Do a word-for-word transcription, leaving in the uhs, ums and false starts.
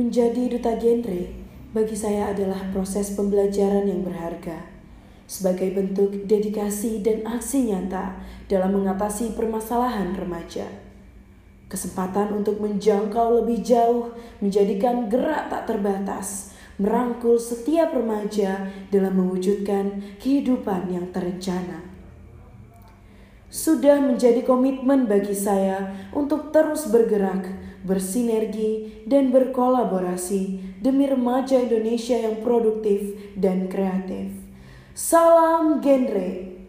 Menjadi duta genre bagi saya adalah proses pembelajaran yang berharga sebagai bentuk dedikasi dan aksi nyata dalam mengatasi permasalahan remaja. Kesempatan untuk menjangkau lebih jauh, menjadikan gerak tak terbatas, merangkul setiap remaja dalam mewujudkan kehidupan yang terencana. Sudah menjadi komitmen bagi saya untuk terus bergerak, bersinergi, dan berkolaborasi demi remaja Indonesia yang produktif dan kreatif. Salam genre.